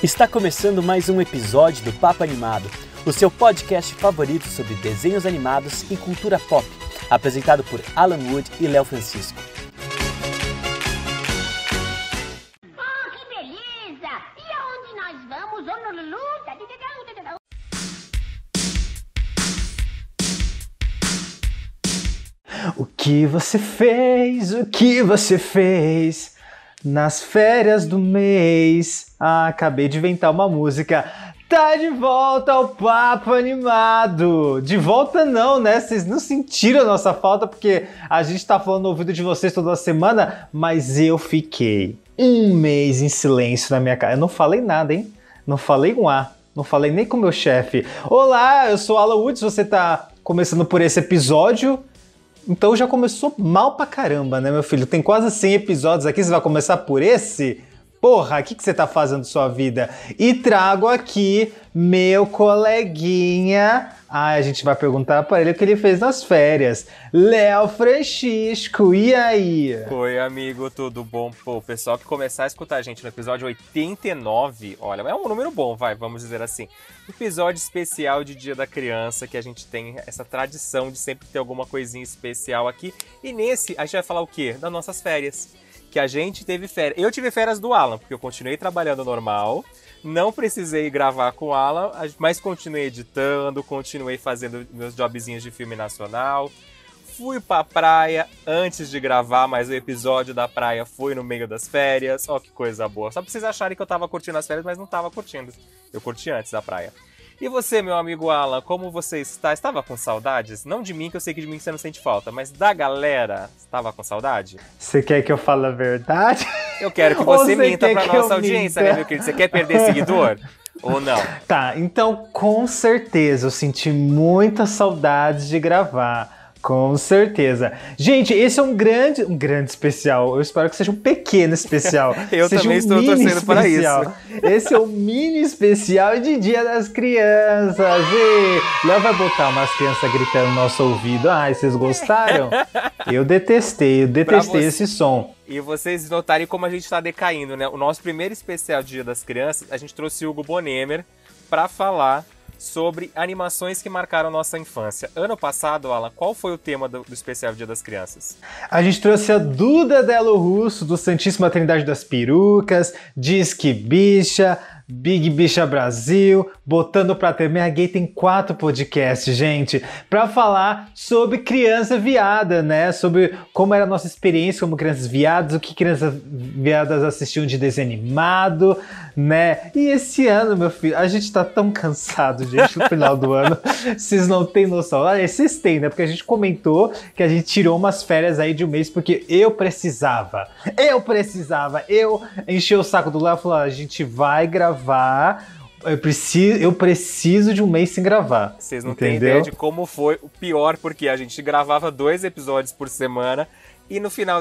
Está começando mais um episódio do Papo Animado, o seu podcast favorito sobre desenhos animados e cultura pop, apresentado por Alan Wood e Léo Francisco. Oh, que beleza! E aonde nós vamos? O que você fez? O que você fez? Nas férias do mês, acabei de inventar uma música. Tá de volta ao Papo Animado! De volta não, né? Vocês não sentiram a nossa falta, porque a gente tá falando no ouvido de vocês toda semana, mas eu fiquei um mês em silêncio na minha casa. Eu não falei nada, hein? Não falei um A, não falei nem com o meu chefe. Olá, eu sou Alan Woods, você tá começando por esse episódio. Então já começou mal pra caramba, né, meu filho? Tem quase 100 episódios aqui, você vai começar por esse? Porra, o que você tá fazendo de sua vida? E trago aqui meu coleguinha... Ai, a gente vai perguntar pra ele o que ele fez nas férias. Léo Francisco, e aí? Oi, amigo, tudo bom? Pô, o pessoal que começar a escutar a gente no episódio 89, olha, é um número bom, vai, vamos dizer assim. Episódio especial de Dia da Criança, que a gente tem essa tradição de sempre ter alguma coisinha especial aqui. E nesse, a gente vai falar o quê? Das nossas férias. Que a gente teve férias. Eu tive férias do Alan, porque eu continuei trabalhando normal. Não precisei gravar com o Alan, mas continuei editando, continuei fazendo meus jobzinhos de filme nacional. Fui pra praia antes de gravar, mas o episódio da praia foi no meio das férias. Ó, que coisa boa. Só pra vocês acharem que eu tava curtindo as férias, mas não tava curtindo. Eu curti antes da praia. E você, meu amigo Alan, como você está? Estava com saudades? Não de mim, que eu sei que de mim você não sente falta, mas da galera, estava com saudade? Você quer que eu fale a verdade? Eu quero que você minta pra nossa audiência, né, meu querido? Você quer perder seguidor? Ou não? Tá, então com certeza eu senti muita saudade de gravar. Com certeza. Gente, esse é um grande especial. Eu espero que seja um pequeno especial. Eu seja também estou torcendo para isso. Esse é um mini especial de Dia das Crianças. E Léo vai botar umas crianças gritando no nosso ouvido. Ai, vocês gostaram? Eu detestei esse som. E vocês notarem como a gente está decaindo, né? O nosso primeiro especial de Dia das Crianças, a gente trouxe o Hugo Bonemer para falar sobre animações que marcaram nossa infância. Ano passado, Alan, qual foi o tema do especial Dia das Crianças? A gente trouxe a Duda Delo Russo, do Santíssima Trindade das Perucas, Disque Bicha, Big Bicha Brasil, Botando Pra Temer. A Gay tem 4 podcasts, gente, pra falar sobre criança viada, né? Sobre como era a nossa experiência como crianças viadas, o que crianças viadas assistiam de desenho animado, né? E esse ano, meu filho, a gente tá tão cansado, gente, no final do ano. Vocês não têm noção. Aliás, vocês têm, né? Porque a gente comentou que a gente tirou umas férias aí de um mês porque eu precisava. Eu enchi o saco do Léo e falei, a gente vai gravar. Eu preciso de um mês sem gravar. Vocês não têm ideia de como foi o pior, porque a gente gravava 2 episódios por semana e no final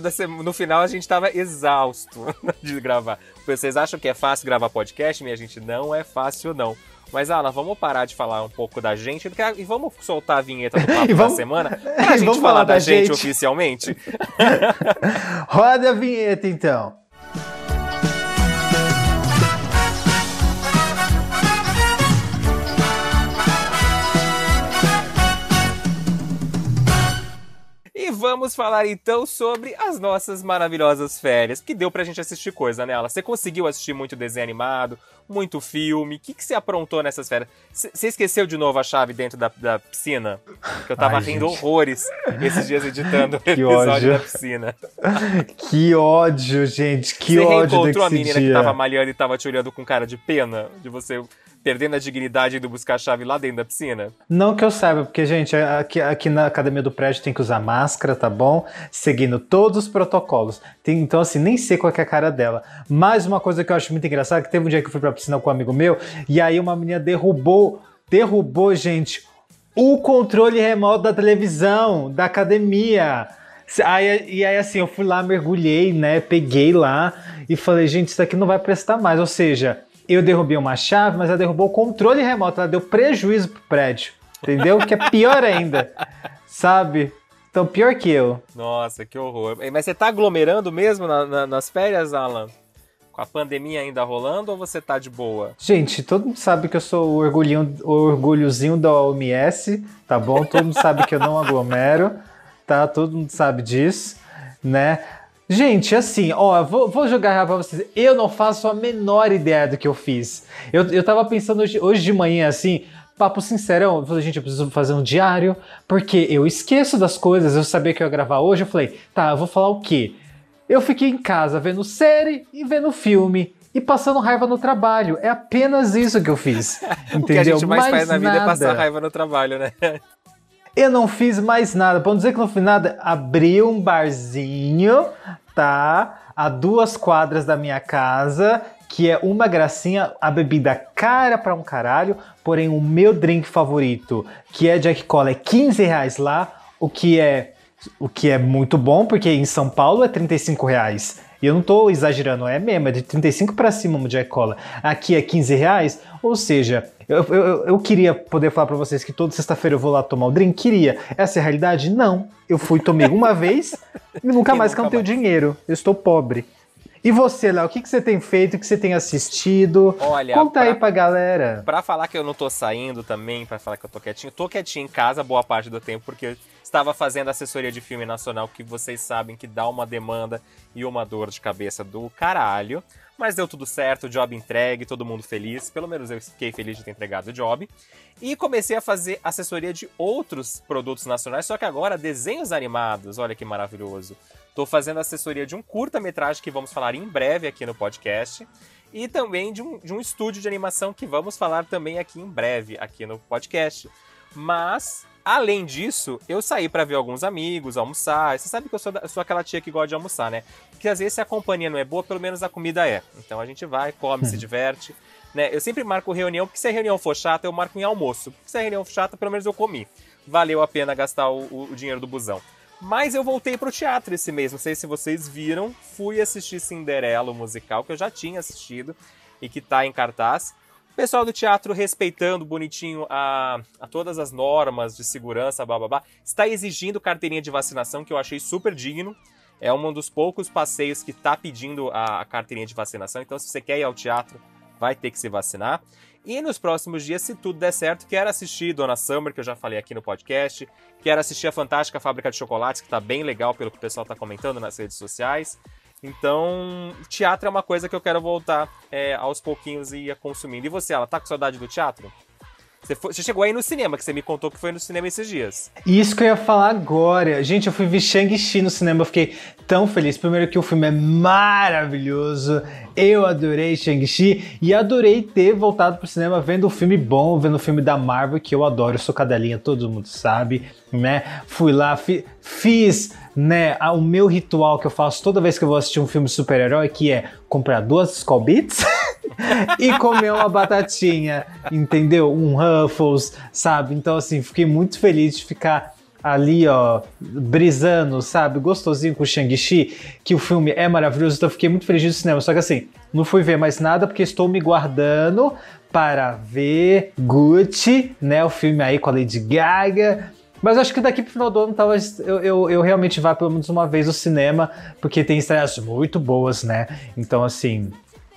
a gente tava exausto de gravar. Vocês acham que é fácil gravar podcast? Minha gente, não é fácil não. Mas, Alan, vamos parar de falar um pouco da gente e vamos soltar a vinheta do papo da semana pra gente falar da gente oficialmente? Roda a vinheta, então. E vamos falar então sobre as nossas maravilhosas férias, que deu pra gente assistir coisa nela. Você conseguiu assistir muito desenho animado, muito filme? O que você aprontou nessas férias? Você esqueceu de novo a chave dentro da piscina? Que eu tava rindo horrores esses dias editando o episódio da piscina. Que ódio, gente, que ódio. Você reencontrou a menina que tava malhando e tava te olhando com cara de pena de você... Perdendo a dignidade e indo buscar a chave lá dentro da piscina? Não que eu saiba, porque, gente, aqui na academia do prédio tem que usar máscara, tá bom? Seguindo todos os protocolos. Então, assim, nem sei qual que é a cara dela. Mas uma coisa que eu acho muito engraçada, que teve um dia que eu fui pra piscina com um amigo meu, e aí uma menina derrubou, gente, o controle remoto da televisão, da academia. E aí, assim, eu fui lá, mergulhei, né, peguei lá, e falei, gente, isso daqui não vai prestar mais, ou seja... Eu derrubei uma chave, mas ela derrubou o controle remoto. Ela deu prejuízo pro prédio, entendeu? Que é pior ainda, sabe? Então, pior que eu. Nossa, que horror. Mas você tá aglomerando mesmo nas férias, Alan? Com a pandemia ainda rolando ou você tá de boa? Gente, todo mundo sabe que eu sou o orgulhozinho da OMS, tá bom? Todo mundo sabe que eu não aglomero, tá? Todo mundo sabe disso, né? Gente, assim, ó, vou jogar real pra vocês. Eu não faço a menor ideia do que eu fiz. Eu tava pensando hoje de manhã, assim, papo sincerão, eu falei, gente, eu preciso fazer um diário, porque eu esqueço das coisas, eu sabia que eu ia gravar hoje, eu falei, tá, eu vou falar o quê? Eu fiquei em casa vendo série e vendo filme e passando raiva no trabalho. É apenas isso que eu fiz, entendeu? O que a gente mais faz na vida é passar raiva no trabalho, né? Eu não fiz mais nada, pra não dizer que não fiz nada, abri um barzinho, tá? A 2 quadras da minha casa, que é uma gracinha, a bebida cara pra um caralho, porém o meu drink favorito, que é Jack Cola, é R$15 lá, o que é muito bom, porque em São Paulo é R$35. E eu não tô exagerando, é mesmo, é de 35 pra cima o Jack Cola. Aqui é R$15, ou seja... Eu queria poder falar pra vocês que toda sexta-feira eu vou lá tomar o drink, queria. Essa é a realidade? Não. Eu fui, tomei uma vez e nunca mais cantei o dinheiro. Eu estou pobre. E você, Léo, o que você tem feito, o que você tem assistido? Olha, conta aí pra galera. Pra falar que eu não tô saindo também, pra falar que eu tô quietinho em casa boa parte do tempo, porque eu estava fazendo assessoria de filme nacional, que vocês sabem que dá uma demanda e uma dor de cabeça do caralho. Mas deu tudo certo, job entregue, todo mundo feliz. Pelo menos eu fiquei feliz de ter entregado o job. E comecei a fazer assessoria de outros produtos nacionais, só que agora desenhos animados. Olha que maravilhoso. Tô fazendo assessoria de um curta-metragem que vamos falar em breve aqui no podcast. E também de um estúdio de animação que vamos falar também aqui em breve, aqui no podcast. Mas... além disso, eu saí pra ver alguns amigos, almoçar. Você sabe que eu sou aquela tia que gosta de almoçar, né? Porque às vezes se a companhia não é boa, pelo menos a comida é. Então a gente vai, come, se diverte, né? Eu sempre marco reunião, porque se a reunião for chata, eu marco em almoço. Porque se a reunião for chata, pelo menos eu comi. Valeu a pena gastar o dinheiro do busão. Mas eu voltei pro teatro esse mês, não sei se vocês viram. Fui assistir Cinderela, o musical, que eu já tinha assistido e que tá em cartaz. Pessoal do teatro respeitando bonitinho a todas as normas de segurança, bababá, está exigindo carteirinha de vacinação, que eu achei super digno. É um dos poucos passeios que está pedindo a carteirinha de vacinação. Então, se você quer ir ao teatro, vai ter que se vacinar. E nos próximos dias, se tudo der certo, quero assistir Dona Summer, que eu já falei aqui no podcast. Quero assistir a Fantástica Fábrica de Chocolates, que está bem legal, pelo que o pessoal está comentando nas redes sociais. Então, teatro é uma coisa que eu quero voltar aos pouquinhos e ir consumindo. E você, ela tá com saudade do teatro? Você chegou aí no cinema, que você me contou que foi no cinema esses dias. Isso que eu ia falar agora. Gente, eu fui ver Shang-Chi no cinema, eu fiquei tão feliz. Primeiro que o filme é maravilhoso, eu adorei Shang-Chi e adorei ter voltado pro cinema vendo um filme bom, vendo um filme da Marvel, que eu adoro, eu sou cadelinha, todo mundo sabe, né? Fui lá, fiz, né, o meu ritual que eu faço toda vez que eu vou assistir um filme super-herói, que é comprar 2 Skull Beats e comer uma batatinha, entendeu? Um Ruffles, sabe? Então, assim, fiquei muito feliz de ficar ali, ó, brisando, sabe? Gostosinho com o Shang-Chi, que o filme é maravilhoso, então fiquei muito feliz do cinema. Só que, assim, não fui ver mais nada, porque estou me guardando para ver Gucci, né? O filme aí com a Lady Gaga. Mas acho que daqui pro final do ano talvez eu realmente vá pelo menos uma vez ao cinema, porque tem estreias muito boas, né? Então, assim...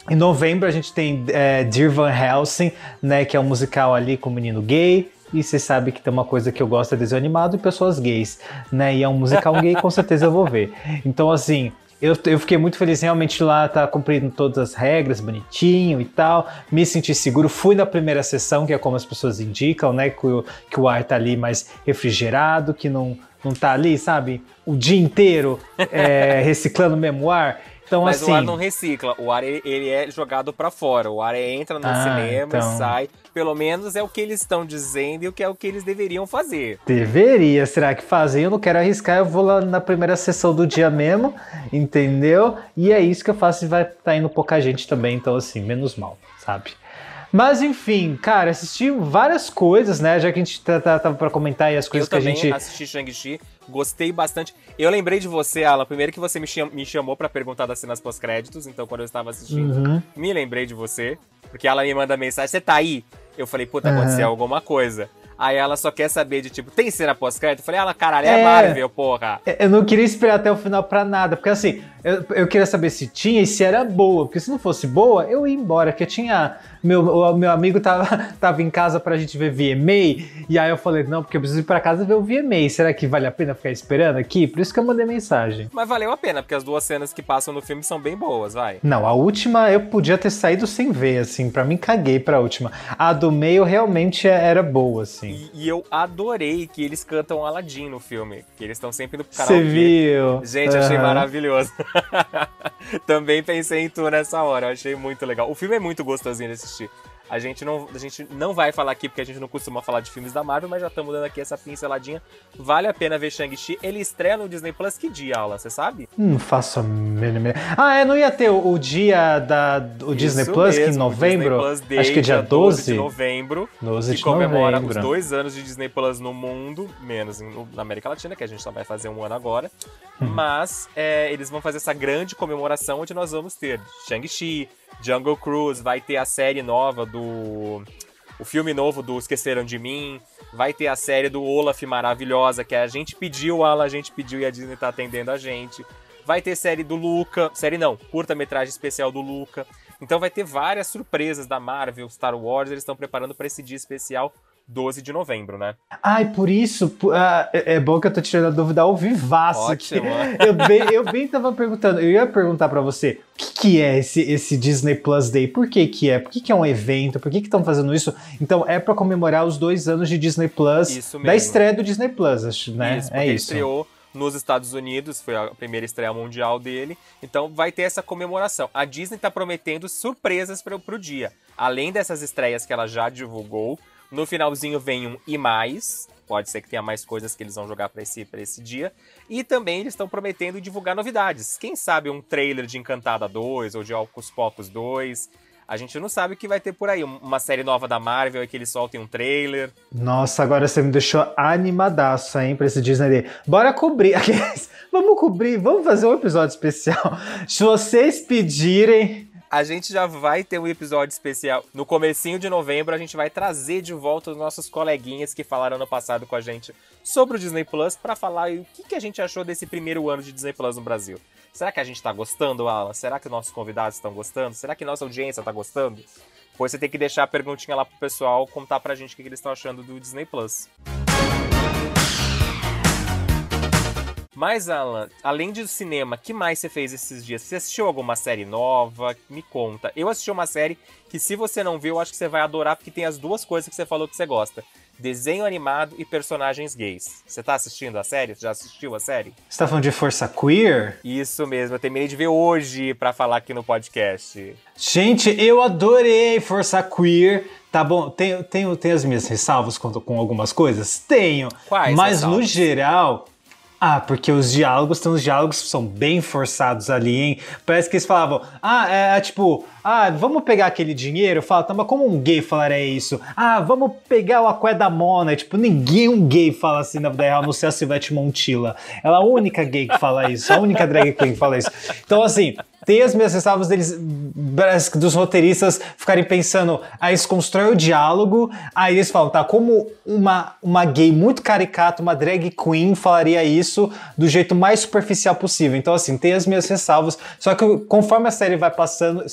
em novembro a gente tem Dear Van Helsing, né, que é um musical ali com um menino gay, e você sabe que tem uma coisa que eu gosto é desenho animado e pessoas gays, né, e é um musical gay, com certeza eu vou ver. Então, assim, eu fiquei muito feliz, realmente lá tá cumprindo todas as regras, bonitinho e tal, me senti seguro, fui na primeira sessão, que é como as pessoas indicam, né, que o ar tá ali mais refrigerado, que não tá ali, sabe, o dia inteiro reciclando o mesmo ar. Então, mas assim, o ar não recicla, o ar ele é jogado pra fora, o ar entra no cinema então... e sai. Pelo menos é o que eles estão dizendo e o que é o que eles deveriam fazer. Deveria, será que fazem? Eu não quero arriscar, eu vou lá na primeira sessão do dia mesmo, entendeu? E é isso que eu faço e vai tá indo pouca gente também, então assim, menos mal, sabe? Mas enfim, cara, assisti várias coisas, né? Já que a gente tava pra comentar aí as coisas que a gente... eu também assisti Shang-Chi, gostei bastante. Eu lembrei de você, Alan, primeiro que você me chamou pra perguntar das cenas pós-créditos, então quando eu estava assistindo, me lembrei de você, porque Alan me manda mensagem, você tá aí? Eu falei, puta, aconteceu alguma coisa. Aí ela só quer saber de, tipo, tem cena pós-crédito? Eu falei, ah, caralho, é Marvel, porra. Eu não queria esperar até o final pra nada, porque assim, eu queria saber se tinha e se era boa, porque se não fosse boa, eu ia embora, porque tinha... Meu amigo tava em casa pra gente ver VMA, e aí eu falei, não, porque eu preciso ir pra casa ver o VMA, será que vale a pena ficar esperando aqui? Por isso que eu mandei mensagem. Mas valeu a pena, porque as duas cenas que passam no filme são bem boas, vai. Não, a última eu podia ter saído sem ver, assim, pra mim caguei pra última. A do meio realmente era boa, assim. E eu adorei que eles cantam Aladdin no filme, que eles estão sempre no karaokê. Você viu? Gente, achei maravilhoso. Também pensei em tu nessa hora, eu achei muito legal. O filme é muito gostosinho de assistir. A gente não vai falar aqui porque a gente não costuma falar de filmes da Marvel, mas já estamos dando aqui essa pinceladinha. Vale a pena ver Shang-Chi. Ele estreia no Disney Plus que dia, Alan? Você sabe? Não faço a mínima. Ah, não ia ter o dia do Disney Plus, mesmo, que em novembro? Plus Day, acho que dia 12 de novembro. 12 de novembro. Que comemora os 2 anos de Disney Plus no mundo, menos na América Latina, que a gente só vai fazer 1 ano agora. Mas eles vão fazer essa grande comemoração onde nós vamos ter Shang-Chi, Jungle Cruise, vai ter a série nova o filme novo do Esqueceram de Mim, vai ter a série do Olaf maravilhosa, que a gente pediu, Alan, a gente pediu e a Disney tá atendendo a gente. Vai ter série do Luca, curta-metragem especial do Luca. Então vai ter várias surpresas da Marvel, Star Wars, eles estão preparando para esse dia especial 12 de novembro, né? Ai, por isso, é bom que eu tô tirando a dúvida ao vivaço aqui. Eu bem tava perguntando, eu ia perguntar pra você, o que é esse Disney Plus Day? Por que é? Por que é um evento? Por que estão fazendo isso? Então, é pra comemorar os 2 anos de Disney Plus, isso mesmo, da estreia do Disney Plus, acho, né? Isso, porque estreou nos Estados Unidos, foi a primeira estreia mundial dele, então vai ter essa comemoração. A Disney tá prometendo surpresas pro dia. Além dessas estreias que ela já divulgou, no finalzinho vem um e mais, pode ser que tenha mais coisas que eles vão jogar pra esse dia. E também eles estão prometendo divulgar novidades. Quem sabe um trailer de Encantada 2 ou de Hocus Pocus 2. A gente não sabe o que vai ter por aí. Uma série nova da Marvel, é que eles soltem um trailer. Nossa, agora você me deixou animadaço, hein, pra esse Disney Day. Bora cobrir. Vamos fazer um episódio especial. Se vocês pedirem... A gente já vai ter um episódio especial. No comecinho de novembro, a gente vai trazer de volta os nossos coleguinhas que falaram ano passado com a gente sobre o Disney Plus para falar o que a gente achou desse primeiro ano de Disney Plus no Brasil. Será que a gente tá gostando, Alan? Será que nossos convidados estão gostando? Será que nossa audiência tá gostando? Pois você tem que deixar a perguntinha lá pro pessoal, contar pra gente o que eles estão achando do Disney Plus. Mas, Alan, além do cinema, o que mais você fez esses dias? Você assistiu alguma série nova? Me conta. Eu assisti uma série que, se você não viu, eu acho que você vai adorar, porque tem as duas coisas que você falou que você gosta. Desenho animado e personagens gays. Você tá assistindo a série? Você já assistiu a série? Você tá falando de Força Queer? Isso mesmo, eu terminei de ver hoje pra falar aqui no podcast. Gente, eu adorei Força Queer. Tá bom, tenho as minhas ressalvas com algumas coisas? Tenho. Quais? Mas, no geral... Ah, porque os diálogos são bem forçados ali, hein? Parece que eles falavam, vamos pegar aquele dinheiro? Fala, mas como um gay falaria isso? Ah, vamos pegar o aqué da Mona. Tipo, ninguém um gay fala assim na vida real, não sei a Silvete Montilla. Ela é a única gay que fala isso, a única drag queen que fala isso. Então, assim... Tem as minhas ressalvas dos roteiristas ficarem pensando, aí eles constroem o diálogo, aí eles falam, tá, como uma gay muito caricata, uma drag queen falaria isso do jeito mais superficial possível. Então, assim, tem as minhas ressalvas, só que conforme a série vai passando,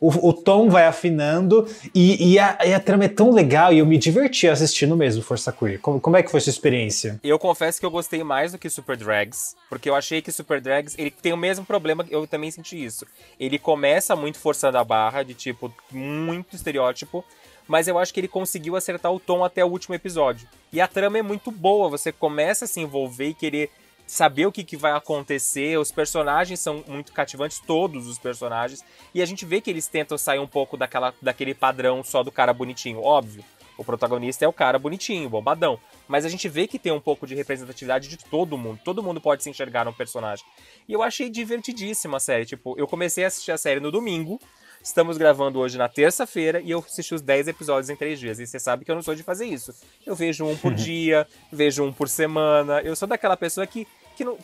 o tom vai afinando e a trama é tão legal e eu me diverti assistindo mesmo Força Queer. Como é que foi sua experiência? Eu confesso que eu gostei mais do que Super Drags, porque eu achei que Super Drags, ele tem o mesmo problema, eu também senti isso. Ele começa muito forçando a barra, de tipo, muito estereótipo, mas eu acho que ele conseguiu acertar o tom até o último episódio. E a trama é muito boa, você começa a se envolver e querer saber o que vai acontecer, os personagens são muito cativantes, todos os personagens, e a gente vê que eles tentam sair um pouco daquele padrão só do cara bonitinho, óbvio. O protagonista é o cara bonitinho, bombadão. Mas a gente vê que tem um pouco de representatividade de todo mundo. Todo mundo pode se enxergar num personagem. E eu achei divertidíssima a série. Tipo, eu comecei a assistir a série no domingo. Estamos gravando hoje na terça-feira e eu assisti os 10 episódios em 3 dias. E você sabe que eu não sou de fazer isso. Eu vejo um por dia, vejo um por semana. Eu sou daquela pessoa que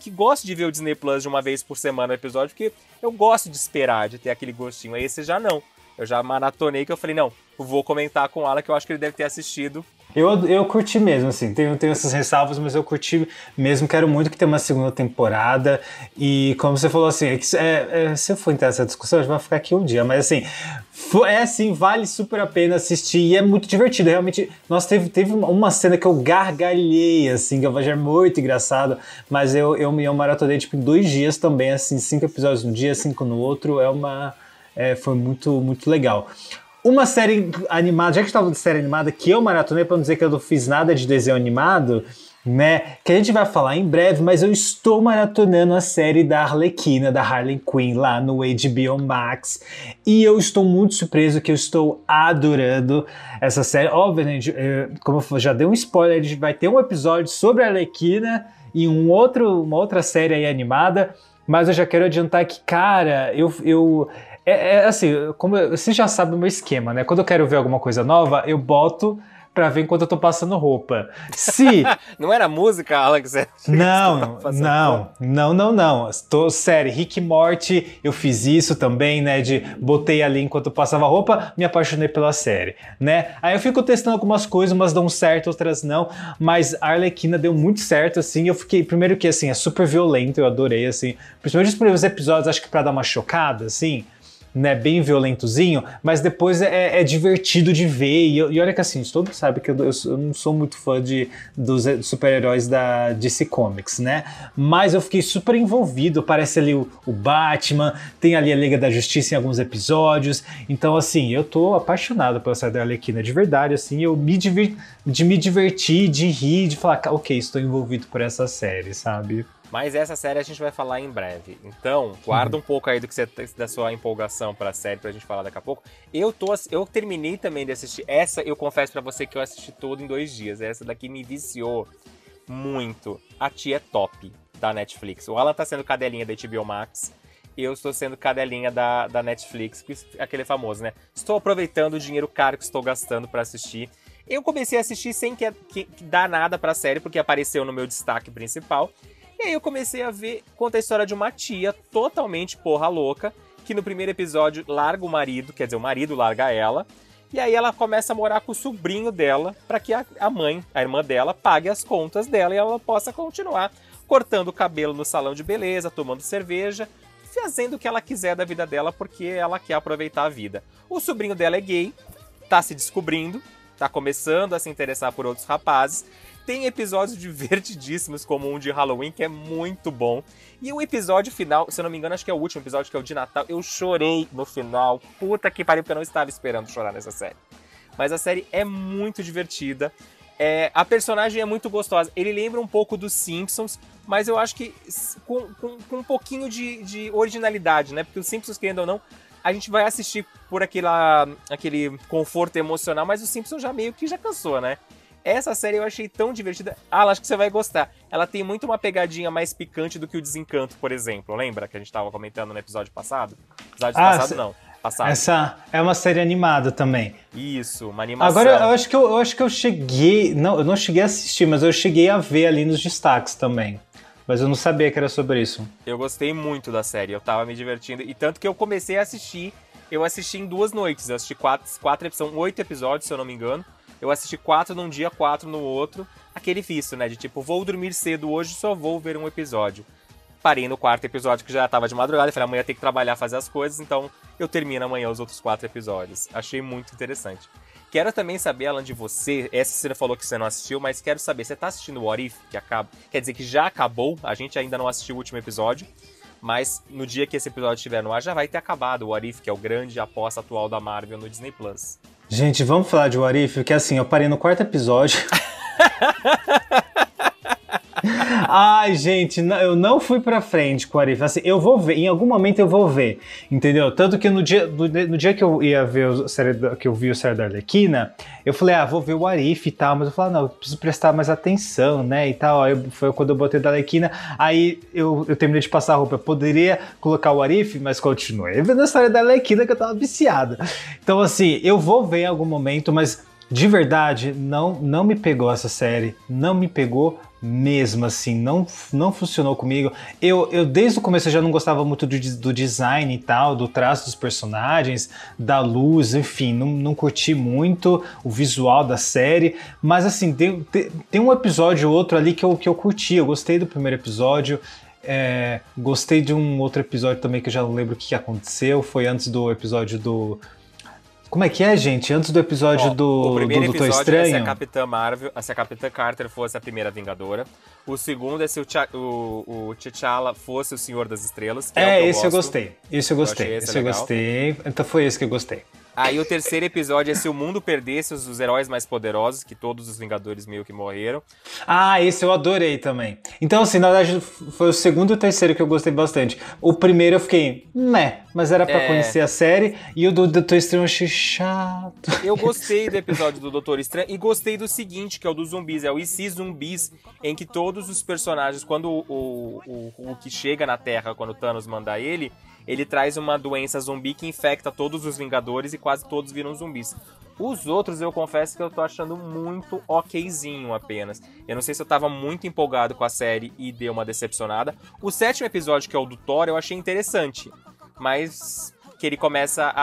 gosta de ver o Disney Plus de uma vez por semana o episódio, porque eu gosto de esperar, de ter aquele gostinho. Aí você já não. Eu já maratonei, que eu falei, não, vou comentar com o Alan, que eu acho que ele deve ter assistido. Eu curti mesmo, assim, tenho essas ressalvas, mas eu curti mesmo, quero muito que tenha uma segunda temporada, e como você falou, assim, se eu for entrar nessa discussão, a gente vai ficar aqui um dia, mas assim, vale super a pena assistir, e é muito divertido, realmente, nossa, teve uma cena que eu gargalhei, assim, que eu achei muito engraçado, mas eu maratonei, tipo, em 2 dias também, assim, 5 episódios num dia, 5 no outro, foi muito, muito legal. Uma série animada, já que estava de série animada, que eu maratonei, para não dizer que eu não fiz nada de desenho animado, né, que a gente vai falar em breve, mas eu estou maratonando a série da Arlequina, da Harley Quinn, lá no HBO Max, e eu estou muito surpreso, que eu estou adorando essa série. Obviamente, como eu já dei um spoiler, a gente vai ter um episódio sobre a Arlequina e uma outra série aí animada, mas eu já quero adiantar que, cara, assim, como você já sabe o meu esquema, né? Quando eu quero ver alguma coisa nova, eu boto pra ver enquanto eu tô passando roupa. Se... Não era música, Alan, que você... Não. Tô sério, Rick e Morty, eu fiz isso também, né? De botei ali enquanto eu passava roupa, me apaixonei pela série, né? Aí eu fico testando algumas coisas, umas dão certo, outras não, mas a Arlequina deu muito certo, assim, eu fiquei... Primeiro que, assim, é super violento, eu adorei, assim. Principalmente os primeiros episódios, acho que pra dar uma chocada, assim... Né, bem violentozinho, mas depois é divertido de ver, e olha que assim, todo mundo sabe que eu não sou muito fã dos super-heróis da DC Comics, né, mas eu fiquei super envolvido, parece ali o Batman, tem ali a Liga da Justiça em alguns episódios, então assim, eu tô apaixonado pela série da Arlequina, de verdade, assim, eu me diverti, de rir, de falar, ok, estou envolvido por essa série, sabe? Mas essa série a gente vai falar em breve. Então, guarda um pouco aí da sua empolgação pra série, pra gente falar daqui a pouco. Eu terminei também de assistir. Essa, eu confesso pra você que eu assisti todo em 2 dias. Essa daqui me viciou muito. A Tia Top, da Netflix. O Alan tá sendo cadelinha da HBO Max. Eu estou sendo cadelinha da Netflix. Aquele famoso, né? Estou aproveitando o dinheiro caro que estou gastando pra assistir. Eu comecei a assistir sem que dar nada pra série, porque apareceu no meu destaque principal. E aí eu comecei a ver, conta a história de uma tia totalmente porra louca, que no primeiro episódio larga o marido, quer dizer, o marido larga ela, e aí ela começa a morar com o sobrinho dela, para que a mãe, a irmã dela, pague as contas dela e ela possa continuar cortando o cabelo no salão de beleza, tomando cerveja, fazendo o que ela quiser da vida dela, porque ela quer aproveitar a vida. O sobrinho dela é gay, tá se descobrindo, tá começando a se interessar por outros rapazes. Tem episódios divertidíssimos, como um de Halloween, que é muito bom. E o episódio final, se eu não me engano, acho que é o último episódio, que é o de Natal. Eu chorei no final. Puta que pariu, porque eu não estava esperando chorar nessa série. Mas a série é muito divertida. A personagem é muito gostosa. Ele lembra um pouco dos Simpsons, mas eu acho que com um pouquinho de originalidade, né? Porque os Simpsons, querendo ou não, a gente vai assistir por aquele conforto emocional, mas os Simpsons já meio que já cansou, né? Essa série eu achei tão divertida. Ah, acho que você vai gostar. Ela tem muito uma pegadinha mais picante do que o Desencanto, por exemplo. Lembra que a gente tava comentando no episódio passado? Passado. Essa é uma série animada também. Isso, uma animação. Agora, eu acho que eu cheguei... Não, eu não cheguei a assistir, mas eu cheguei a ver ali nos destaques também. Mas eu não sabia que era sobre isso. Eu gostei muito da série, eu tava me divertindo. E tanto que eu comecei a assistir, eu assisti em 2 noites. Eu assisti 4 são 8 episódios, se eu não me engano. Eu assisti 4 num dia, 4 no outro. Aquele vício, né? De tipo, vou dormir cedo hoje, só vou ver um episódio. Parei no 4º episódio, que já tava de madrugada. Falei, amanhã tem que trabalhar, fazer as coisas. Então, eu termino amanhã os outros 4 episódios. Achei muito interessante. Quero também saber, Alan, de você. Essa você falou que você não assistiu, mas quero saber. Você tá assistindo o What If, que acaba... Quer dizer, que já acabou. A gente ainda não assistiu o último episódio. Mas no dia que esse episódio estiver no ar, já vai ter acabado o What If, que é o grande aposta atual da Marvel no Disney Plus. Gente, vamos falar de What If, porque assim, eu parei no 4º episódio. Ai, gente, eu não fui pra frente com What If. Assim, eu vou ver, em algum momento eu vou ver, entendeu? Tanto que no dia que eu ia ver que eu vi o série da Arlequina, eu falei, vou ver o What If e tal, mas eu falei, não, eu preciso prestar mais atenção, né, e tal. Aí foi quando eu botei da Arlequina, aí eu terminei de passar a roupa. Eu poderia colocar o What If, mas continuei vendo a série da Arlequina, que eu tava viciado. Então, assim, eu vou ver em algum momento, mas de verdade, não me pegou essa série, não me pegou mesmo, assim, não funcionou comigo. Eu desde o começo eu já não gostava muito do design e tal, do traço dos personagens, da luz, enfim, não curti muito o visual da série, mas assim, tem um episódio ou outro ali que eu curti, eu gostei do primeiro episódio. Gostei de um outro episódio também que eu já não lembro o que aconteceu, foi antes do episódio do... Como é que é, gente? Antes do episódio do Doutor Estranho? É se a Capitã Marvel, se a Capitã Carter fosse a primeira Vingadora. O segundo é se o T'Challa fosse o Senhor das Estrelas. Esse eu gostei. Então foi esse que eu gostei. Aí o terceiro episódio é se o mundo perdesse os heróis mais poderosos, que todos os Vingadores meio que morreram. Ah, esse eu adorei também. Então, assim, na verdade, foi o segundo e o terceiro que eu gostei bastante. O primeiro eu fiquei, né, mas era pra conhecer a série. E o do Doutor Estranho eu achei chato. Eu gostei do episódio do Doutor Estranho e gostei do seguinte, que é o dos zumbis. É o E se Zumbis, em que todos os personagens, quando o que chega na Terra, quando o Thanos manda ele traz uma doença zumbi que infecta todos os Vingadores e quase todos viram zumbis. Os outros, eu confesso que eu tô achando muito okzinho apenas. Eu não sei se eu tava muito empolgado com a série e deu uma decepcionada. O sétimo episódio, que é o do Thor, eu achei interessante, mas que ele começa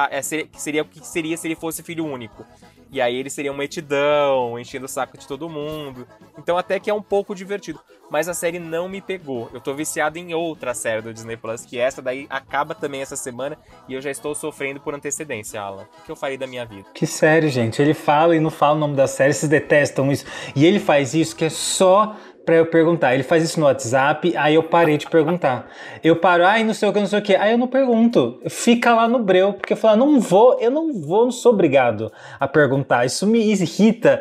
seria o que seria se ele fosse filho único. E aí ele seria uma etidão, enchendo o saco de todo mundo. Então até que é um pouco divertido. Mas a série não me pegou. Eu tô viciado em outra série do Disney Plus, que essa daí acaba também essa semana. E eu já estou sofrendo por antecedência, Alan. O que eu falei da minha vida? Que série, gente. Ele fala e não fala o nome da série. Vocês detestam isso. E ele faz isso que é só pra eu perguntar. Ele faz isso no WhatsApp, aí eu parei de perguntar. Eu paro, ai, não sei o que, não sei o que. Aí eu não pergunto. Fica lá no breu, porque eu falo, eu não vou, não sou obrigado a perguntar. Isso me irrita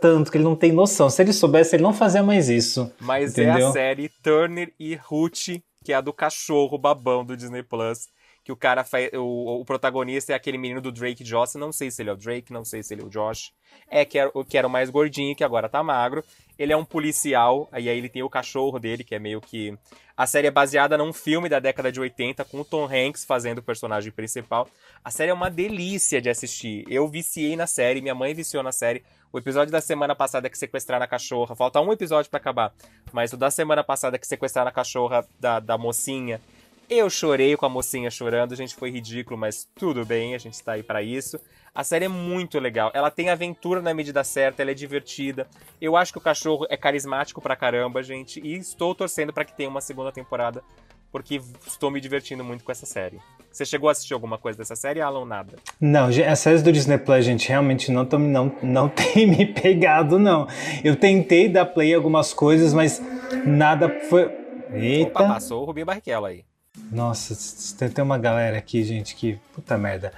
tanto que ele não tem noção. Se ele soubesse, ele não fazia mais isso. Mas entendeu? É a série Turner e Hooch, que é a do cachorro babão do Disney Plus. Que o cara faz. O protagonista é aquele menino do Drake Josh. Não sei se ele é o Drake, não sei se ele é o Josh. Que era o mais gordinho, que agora tá magro. Ele é um policial, e aí ele tem o cachorro dele, que é meio que... A série é baseada num filme da década de 80, com o Tom Hanks fazendo o personagem principal. A série é uma delícia de assistir. Eu viciei na série, minha mãe viciou na série. O episódio da semana passada que sequestraram a cachorra... Falta um episódio pra acabar. Mas o da semana passada que sequestraram a cachorra da mocinha... Eu chorei com a mocinha chorando, gente, foi ridículo, mas tudo bem, a gente tá aí pra isso. A série é muito legal, ela tem aventura na medida certa, ela é divertida. Eu acho que o cachorro é carismático pra caramba, gente, e estou torcendo pra que tenha uma segunda temporada, porque estou me divertindo muito com essa série. Você chegou a assistir alguma coisa dessa série, Alan, ou nada? Não, as séries do Disney Plus, gente, realmente não tem me pegado, não. Eu tentei dar play algumas coisas, mas nada foi... Eita! Opa, passou o Rubinho Barrichello aí. Nossa, tem uma galera aqui, gente, que puta merda.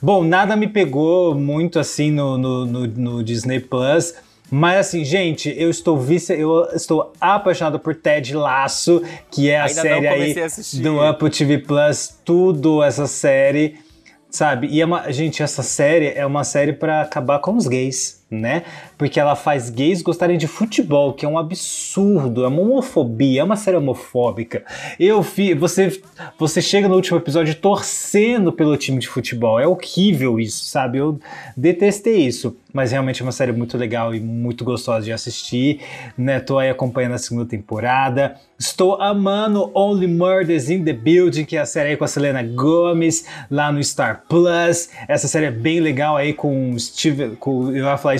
Bom, nada me pegou muito assim no Disney Plus, mas assim, gente, eu estou apaixonado por Ted Lasso, que é a série aí do Apple TV Plus, tudo essa série, sabe? E gente, essa série é uma série pra acabar com os gays, né? Porque ela faz gays gostarem de futebol, que é um absurdo, é uma homofobia, é uma série homofóbica. Você chega no último episódio torcendo pelo time de futebol, é horrível isso, sabe? Eu detestei isso, mas realmente é uma série muito legal e muito gostosa de assistir, né? Tô aí acompanhando a segunda temporada, estou amando Only Murders in the Building, que é a série aí com a Selena Gomez, lá no Star Plus. Essa série é bem legal aí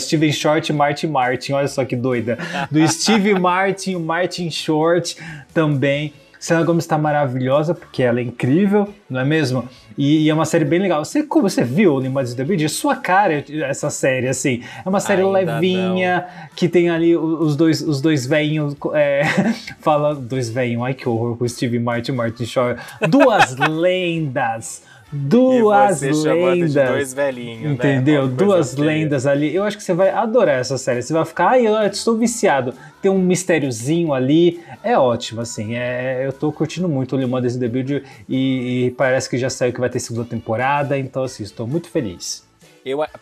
Steven Short e Martin, olha só que doida. Do Steve Martin, o Martin Short também. Selena Gomez tá maravilhosa, porque ela é incrível, não é mesmo? E é uma série bem legal. Você viu Only Murders in the Building? Sua cara essa série, assim. É uma série ainda levinha, não. Que tem ali os dois velhinhos... fala dois velhinhos, ai que horror, com o Steve Martin e Martin Short. Duas lendas! Duas lendas. Chamando de dois velhinhos, entendeu? Né? Duas lendas ali. Eu acho que você vai adorar essa série. Você vai ficar, eu estou viciado. Tem um mistériozinho ali. É ótimo, assim. Eu tô curtindo muito o Only Murders in the Building e parece que já saiu que vai ter segunda temporada. Então, assim, estou muito feliz.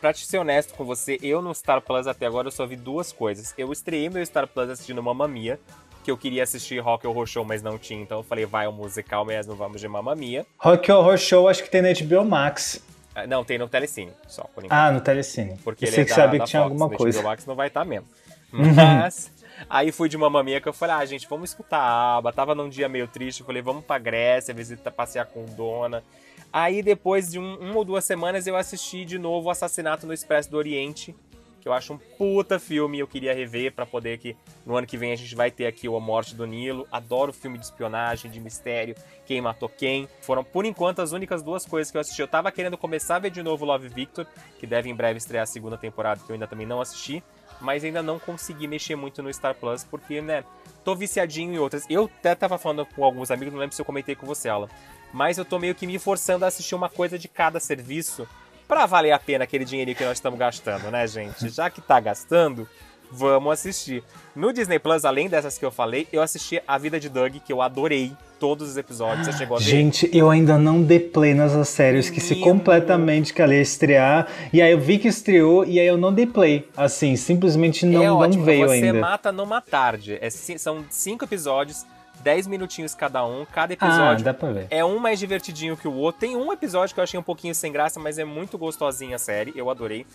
Pra ser honesto com você, eu no Star Plus até agora eu só vi duas coisas. Eu estreiei meu Star Plus assistindo Mamma Mia, que eu queria assistir Rocky Horror Show, mas não tinha, então eu falei, vai, o musical mesmo, vamos de Mamma Mia. Rocky Horror Show acho que tem na HBO Max. Não, tem no Telecine, só por enquanto. Ah, no Telecine. Porque eu sei que sabia que tinha alguma coisa. HBO Max não vai estar mesmo. Mas Aí fui de Mamma Mia, que eu falei, ah, gente, vamos escutar a Aba. Tava num dia meio triste, eu falei, vamos pra Grécia, visita, passear com Dona. Aí depois de uma ou duas semanas eu assisti de novo Assassinato no Expresso do Oriente, que eu acho um puta filme e eu queria rever pra poder que no ano que vem a gente vai ter aqui o A Morte do Nilo. Adoro filme de espionagem, de mistério, quem matou quem. Foram, por enquanto, as únicas duas coisas que eu assisti. Eu tava querendo começar a ver de novo Love, Victor, que deve em breve estrear a segunda temporada, que eu ainda também não assisti, mas ainda não consegui mexer muito no Star Plus, porque, né, tô viciadinho em outras. Eu até tava falando com alguns amigos, não lembro se eu comentei com você, Alan, mas eu tô meio que me forçando a assistir uma coisa de cada serviço, pra valer a pena aquele dinheirinho que nós estamos gastando, né, gente? Já que tá gastando, vamos assistir. No Disney Plus, além dessas que eu falei, eu assisti A Vida de Doug, que eu adorei todos os episódios. Você chegou a ver? Gente, eu ainda não dei play nessas séries, esqueci completamente que ela ia estrear. E aí eu vi que estreou e aí eu não dei play. Assim, simplesmente não veio ainda. Você mata numa tarde. São 5 episódios. 10 minutinhos cada um, cada episódio dá pra ver. É um mais divertidinho que o outro. Tem um episódio que eu achei um pouquinho sem graça, mas é muito gostosinha a série, eu adorei.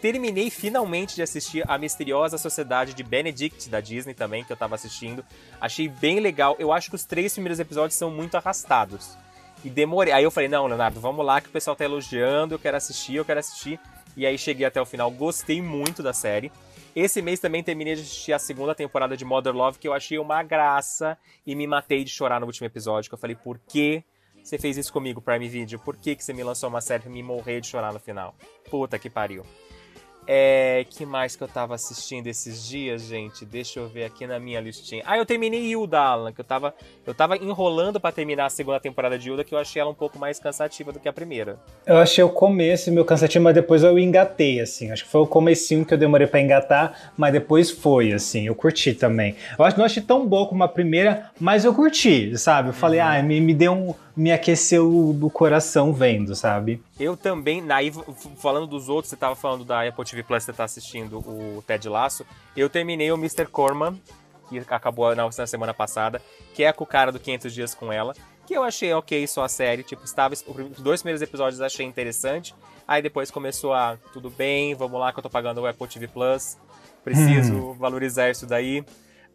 Terminei finalmente de assistir A Misteriosa Sociedade de Benedict, da Disney também, que eu tava assistindo. Achei bem legal, eu acho que os 3 primeiros episódios são muito arrastados. E demorei, aí eu falei, não, Leonardo, vamos lá que o pessoal tá elogiando, eu quero assistir. E aí cheguei até o final, gostei muito da série. Esse mês também terminei de assistir a segunda temporada de Mother Love, que eu achei uma graça e me matei de chorar no último episódio, que eu falei, por que você fez isso comigo, Prime Video? Por que você me lançou uma série pra me morrer de chorar no final? Puta que pariu. Que mais que eu tava assistindo esses dias, gente? Deixa eu ver aqui na minha listinha. Eu terminei Hilda, Alan, que eu tava enrolando pra terminar a segunda temporada de Hilda, que eu achei ela um pouco mais cansativa do que a primeira. Eu achei o começo meio cansativo, mas depois eu engatei, assim. Acho que foi o comecinho que eu demorei pra engatar, mas depois foi, assim. Eu curti também. Eu acho que não achei tão boa como a primeira, mas eu curti, sabe? Eu falei, me deu me aqueceu o coração vendo, sabe? Eu também, aí falando dos outros, você tava falando da Apple TV Plus, você tá assistindo o Ted Lasso, eu terminei o Mr. Corman, que acabou na semana passada, que é com o cara do 500 Dias com Ela, que eu achei ok só a série, tipo, os 2 primeiros episódios achei interessante, aí depois começou tudo bem, vamos lá que eu tô pagando o Apple TV Plus, preciso valorizar isso daí.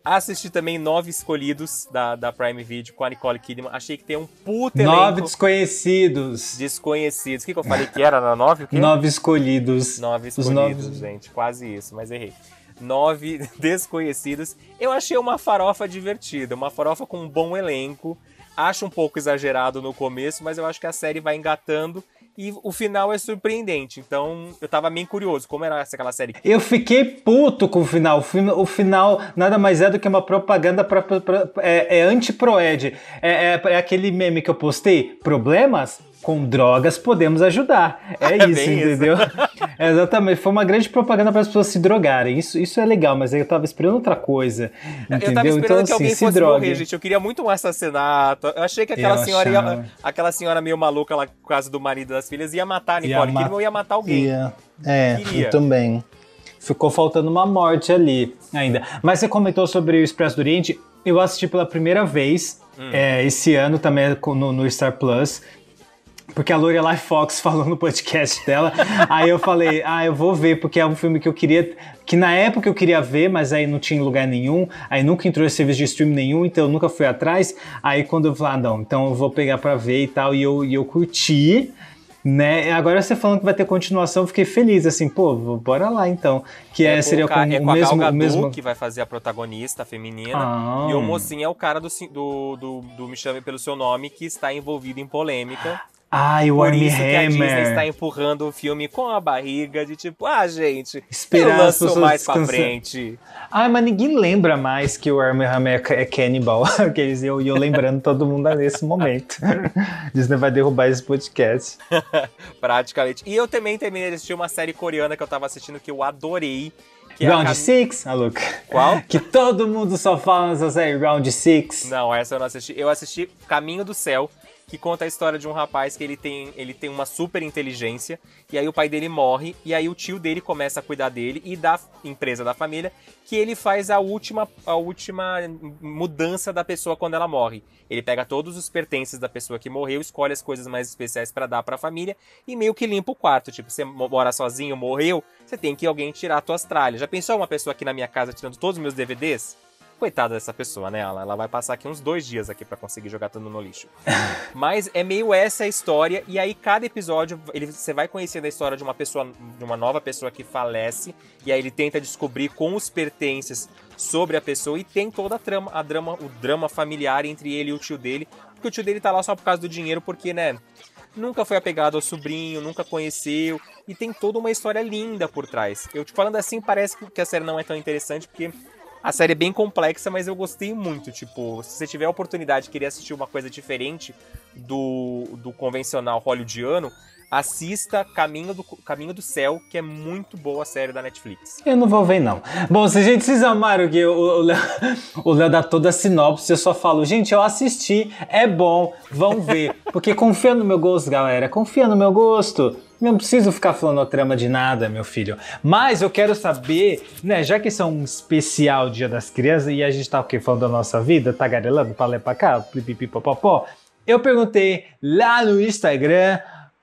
Assisti também 9 Escolhidos, da Prime Video, com a Nicole Kidman. Achei que tem um puto elenco. 9 Desconhecidos. Desconhecidos. O que eu falei que era na 9? 9 Escolhidos. 9 Escolhidos, gente. Quase isso, mas errei. 9 Desconhecidos. Eu achei uma farofa divertida, uma farofa com um bom elenco. Acho um pouco exagerado no começo, mas eu acho que a série vai engatando. E o final é surpreendente, então eu tava meio curioso, como era aquela série? Eu fiquei puto com o final. O final nada mais é do que uma propaganda é anti-proed. É aquele meme que eu postei, problemas? Com drogas podemos ajudar. É isso, entendeu? Isso. Exatamente, foi uma grande propaganda para as pessoas se drogarem. Isso é legal, mas eu tava esperando outra coisa, entendeu? Eu tava esperando então, que alguém fosse morrer, gente. Eu queria muito um assassinato. Eu achei que aquela senhora meio maluca lá por causa do marido das filhas ia matar a Nicole Kidman ou ia matar alguém. Eu também. Ficou faltando uma morte ali ainda. Mas você comentou sobre o Expresso do Oriente. Eu assisti pela primeira vez esse ano também no Star Plus. Porque a Lorelai Fox falou no podcast dela, aí eu falei, eu vou ver, porque é um filme que eu queria, que na época eu queria ver, mas aí não tinha em lugar nenhum, aí nunca entrou em serviço de streaming nenhum, então eu nunca fui atrás, aí quando eu falei, não, então eu vou pegar pra ver e tal, e eu curti, né, agora você falando que vai ter continuação, eu fiquei feliz, assim, pô, bora lá então, que seria com o mesmo... É com a Gal Gadot, que vai fazer a protagonista, a feminina, e o mocinho é o cara do Me Chame Pelo Seu Nome, que está envolvido em polêmica. O Armie Hammer. Por isso que a Disney está empurrando o filme com a barriga de tipo, gente, eu lanço mais pra frente. Mas ninguém lembra mais que o Armie Hammer é cannibal. eu lembrando todo mundo nesse momento. Disney vai derrubar esse podcast. Praticamente. E eu também terminei de assistir uma série coreana que eu tava assistindo que eu adorei. Que Round 6, maluco. Qual? Que todo mundo só fala nessa série, Round 6. Não, essa eu não assisti. Eu assisti Caminho do Céu, que conta a história de um rapaz que ele tem uma super inteligência, e aí o pai dele morre, e aí o tio dele começa a cuidar dele e da empresa da família, que ele faz a última mudança da pessoa quando ela morre. Ele pega todos os pertences da pessoa que morreu, escolhe as coisas mais especiais pra dar pra família e meio que limpa o quarto. Tipo, você mora sozinho, morreu, você tem que alguém tirar as tuas tralhas. Já pensou uma pessoa aqui na minha casa tirando todos os meus DVDs? Coitada dessa pessoa, né? Ela vai passar aqui uns 2 dias aqui pra conseguir jogar tudo no lixo. Mas é meio essa a história, e aí cada episódio você vai conhecendo a história de uma pessoa, de uma nova pessoa que falece, e aí ele tenta descobrir com os pertences sobre a pessoa, e tem toda o drama familiar entre ele e o tio dele, porque o tio dele tá lá só por causa do dinheiro, porque, né, nunca foi apegado ao sobrinho, nunca conheceu, e tem toda uma história linda por trás. Eu te falando assim, parece que a série não é tão interessante, porque a série é bem complexa, mas eu gostei muito. Tipo, se você tiver a oportunidade de querer assistir uma coisa diferente do convencional hollywoodiano, assista Caminho do Céu, que é muito boa a série da Netflix. Eu não vou ver, não. Bom, se a gente vocês amaram que o Léo dá toda a sinopse, eu só falo, gente, eu assisti, é bom, vão ver. Porque confia no meu gosto, galera, confia no meu gosto. Não preciso ficar falando trama de nada, meu filho. Mas eu quero saber, né, já que isso é um especial Dia das Crianças e a gente tá o quê? Falando da nossa vida, tagarelando, pra lá e pra cá, pipipipopopó. Eu perguntei lá no Instagram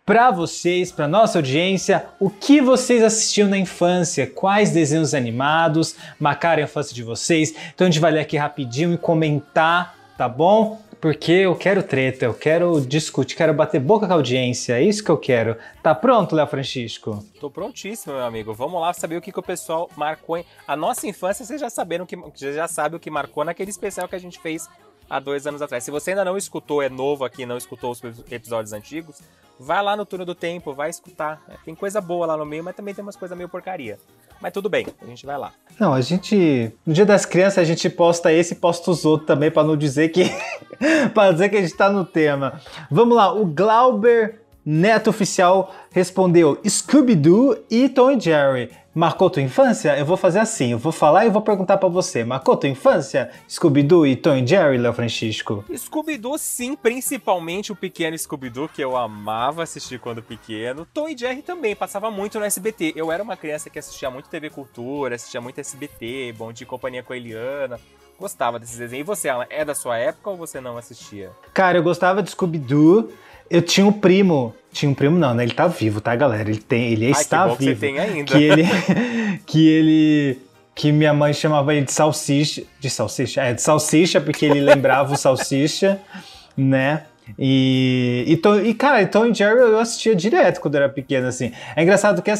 pra vocês, pra nossa audiência, o que vocês assistiam na infância, quais desenhos animados marcaram a infância de vocês. Então a gente vai ler aqui rapidinho e comentar, tá bom? Porque eu quero treta, eu quero discutir, quero bater boca com a audiência, é isso que eu quero. Tá pronto, Léo Francisco? Tô prontíssimo, meu amigo. Vamos lá saber o que o pessoal marcou. A nossa infância, vocês já saberam, já sabem o que marcou naquele especial que a gente fez há 2 anos atrás. Se você ainda não escutou, é novo aqui, não escutou os episódios antigos, vai lá no Túnel do Tempo, vai escutar. Tem coisa boa lá no meio, mas também tem umas coisas meio porcaria. Mas tudo bem, a gente vai lá. Não, a gente... No Dia das Crianças a gente posta esse e posta os outros também, pra não dizer que... pra dizer que a gente tá no tema. Vamos lá, o Glauber Neto Oficial respondeu Scooby-Doo e Tom e Jerry. Marcou tua infância? Eu vou fazer assim, eu vou falar e vou perguntar pra você. Marcou tua infância? Scooby-Doo e Tom e Jerry, Léo Francisco? Scooby-Doo sim, principalmente o pequeno Scooby-Doo, que eu amava assistir quando pequeno. Tom e Jerry também, passava muito no SBT. Eu era uma criança que assistia muito TV Cultura, assistia muito SBT, Bom Dia e Companhia com a Eliana. Gostava desses desenhos. E você, Alan, é da sua época ou você não assistia? Cara, eu gostava de Scooby-Doo. Eu tinha um primo... Tinha um primo não, né? Ele tá vivo, tá, galera? Ele está vivo. Que bom que você tem ainda. Que minha mãe chamava ele de salsicha. De salsicha? É, de salsicha, porque ele lembrava o salsicha, né? E cara, Tom e Jerry eu assistia direto quando eu era pequeno, assim. É engraçado que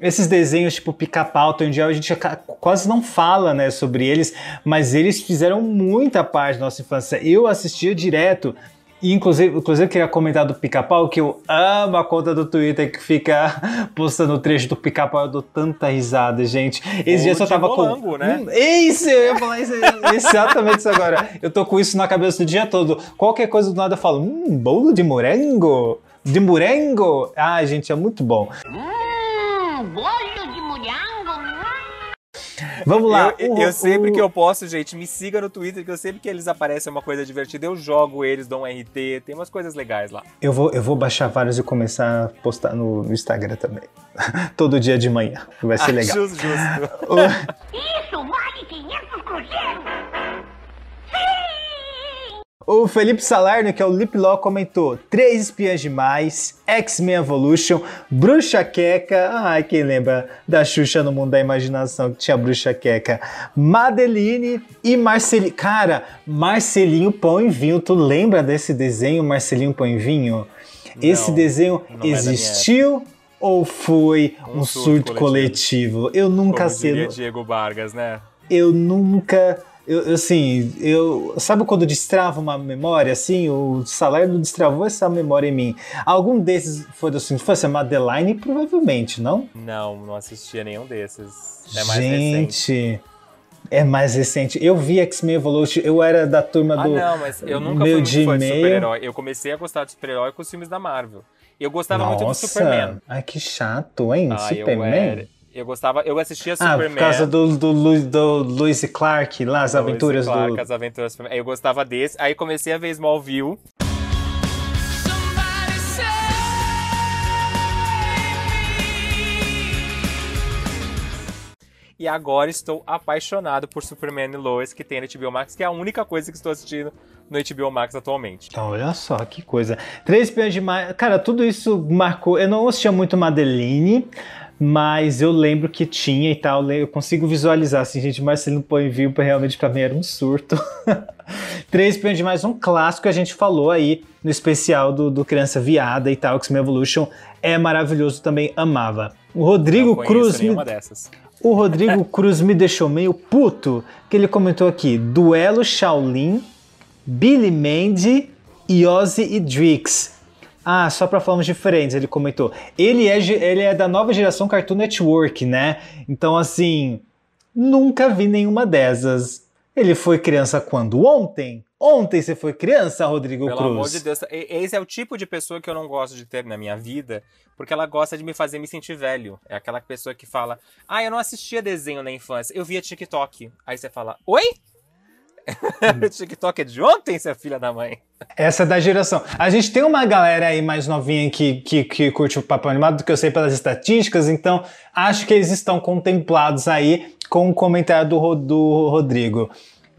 esses desenhos tipo Pica-Pau, Tom e Jerry, a gente quase não fala, né, sobre eles, mas eles fizeram muita parte da nossa infância. Eu assistia direto. E inclusive eu queria comentar do Pica-Pau, que eu amo a conta do Twitter que fica postando o trecho do Pica-Pau. Eu dou tanta risada, gente. Esse dia eu só tava com... né? Isso, eu ia falar isso, exatamente isso agora. Eu tô com isso na cabeça o dia todo. Qualquer coisa do nada eu falo, bolo de morango? De morango? Ah, gente, é muito bom. Bolo de morango? Vamos lá. Eu sempre que eu posso, gente, me siga no Twitter, que eu sempre que eles aparecem uma coisa divertida, eu jogo eles, dou um RT, tem umas coisas legais lá. Eu vou baixar vários e começar a postar no Instagram também. Todo dia de manhã. Vai ser legal. Justo, justo. Isso vale 500 cruzeiros! O Felipe Salarno, que é o Lipiló, comentou 3 Espiãs Demais, X-Men Evolution, Bruxa Queca, ai, quem lembra da Xuxa no Mundo da Imaginação, que tinha Bruxa Queca, Madeline e Marcelinho. Cara, Marcelinho Pão e Vinho, tu lembra desse desenho, Marcelinho Pão e Vinho? Não, esse desenho existiu... ou foi um surto coletivo? Eu nunca sei. Diego Vargas, né? Eu nunca... Eu, sabe quando destrava uma memória, assim? O Salardo destravou essa memória em mim. Algum desses foi da sua infância? Madeline, provavelmente, não? Não assistia nenhum desses. É mais recente. É mais recente. Eu vi X-Men Evolution, eu era da turma do... Ah, não, mas eu nunca fui muito fã de super-herói. Eu comecei a gostar de super-herói com os filmes da Marvel. Eu gostava muito do Superman. Ai, que chato, hein? Superman? Eu assistia Superman. Ah, por causa do Lois e Clark, lá, as aventuras do... As aventuras... Eu gostava desse. Aí comecei a ver Smallville. E agora estou apaixonado por Superman e Lois, que tem na HBO Max, que é a única coisa que estou assistindo no HBO Max atualmente. Então, olha só, que coisa. Três Espiões Demais... Cara, tudo isso marcou... Eu não assistia muito Madeline, mas eu lembro que tinha e tal. Eu consigo visualizar, assim, gente, mas se não põe vivo, realmente pra mim era um surto. Três Espiões Demais, um clássico que a gente falou aí no especial do Criança Viada e tal, X-Men Evolution, é maravilhoso, também amava. O Rodrigo Cruz... Nenhuma dessas. O Rodrigo Cruz me deixou meio puto, que ele comentou aqui, Duelo Shaolin, Billy Mandy, Ozzy e Drix. Ah, só para formas diferentes, ele comentou. Ele é da nova geração Cartoon Network, né? Então, assim, nunca vi nenhuma dessas. Ele foi criança quando? Ontem? Ontem você foi criança, Rodrigo Cruz? Pelo amor de Deus, esse é o tipo de pessoa que eu não gosto de ter na minha vida, porque ela gosta de me fazer me sentir velho. É aquela pessoa que fala, ah, eu não assistia desenho na infância, eu via TikTok. Aí você fala, oi? O TikTok é de ontem, você é filha da mãe. Essa é da geração. A gente tem uma galera aí mais novinha que curte o Papo Animado, do que eu sei pelas estatísticas, então acho que eles estão contemplados aí com o comentário do Rodrigo.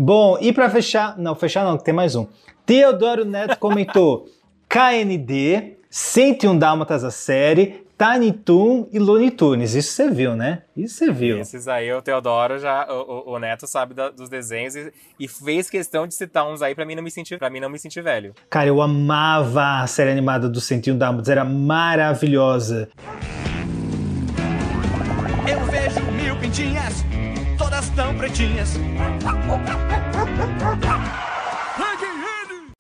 Bom, e pra fechar... Não, fechar não, que tem mais um. Teodoro Neto comentou KND, 101 Dálmatas a série, Tiny Toon e Looney Tunes. Isso você viu, né? Isso você viu. Esses aí, o Teodoro já... O Neto sabe dos desenhos e fez questão de citar uns aí pra mim não me sentir velho. Cara, eu amava a série animada do 101 Dálmatas. Era maravilhosa. Eu vejo mil pintinhas, todas tão pretinhas.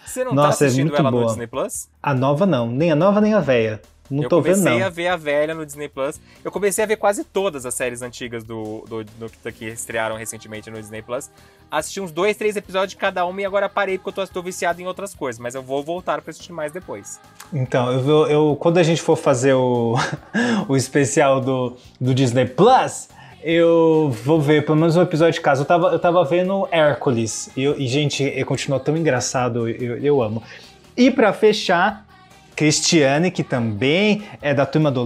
Você não tá assistindo ela no Disney Plus? A nova não. Nem a nova, nem a velha. Não tô vendo, não. Eu comecei a ver a velha no Disney Plus. Eu comecei a ver quase todas as séries antigas que estrearam recentemente no Disney Plus. Assisti uns 2, 3 episódios de cada uma e agora parei porque eu tô viciado em outras coisas. Mas eu vou voltar pra assistir mais depois. Então, quando a gente for fazer o especial do Disney Plus... Eu vou ver pelo menos um episódio de casa. Eu tava vendo Hércules. E gente, continuou tão engraçado. Eu amo. E pra fechar, Cristiane, que também é da turma do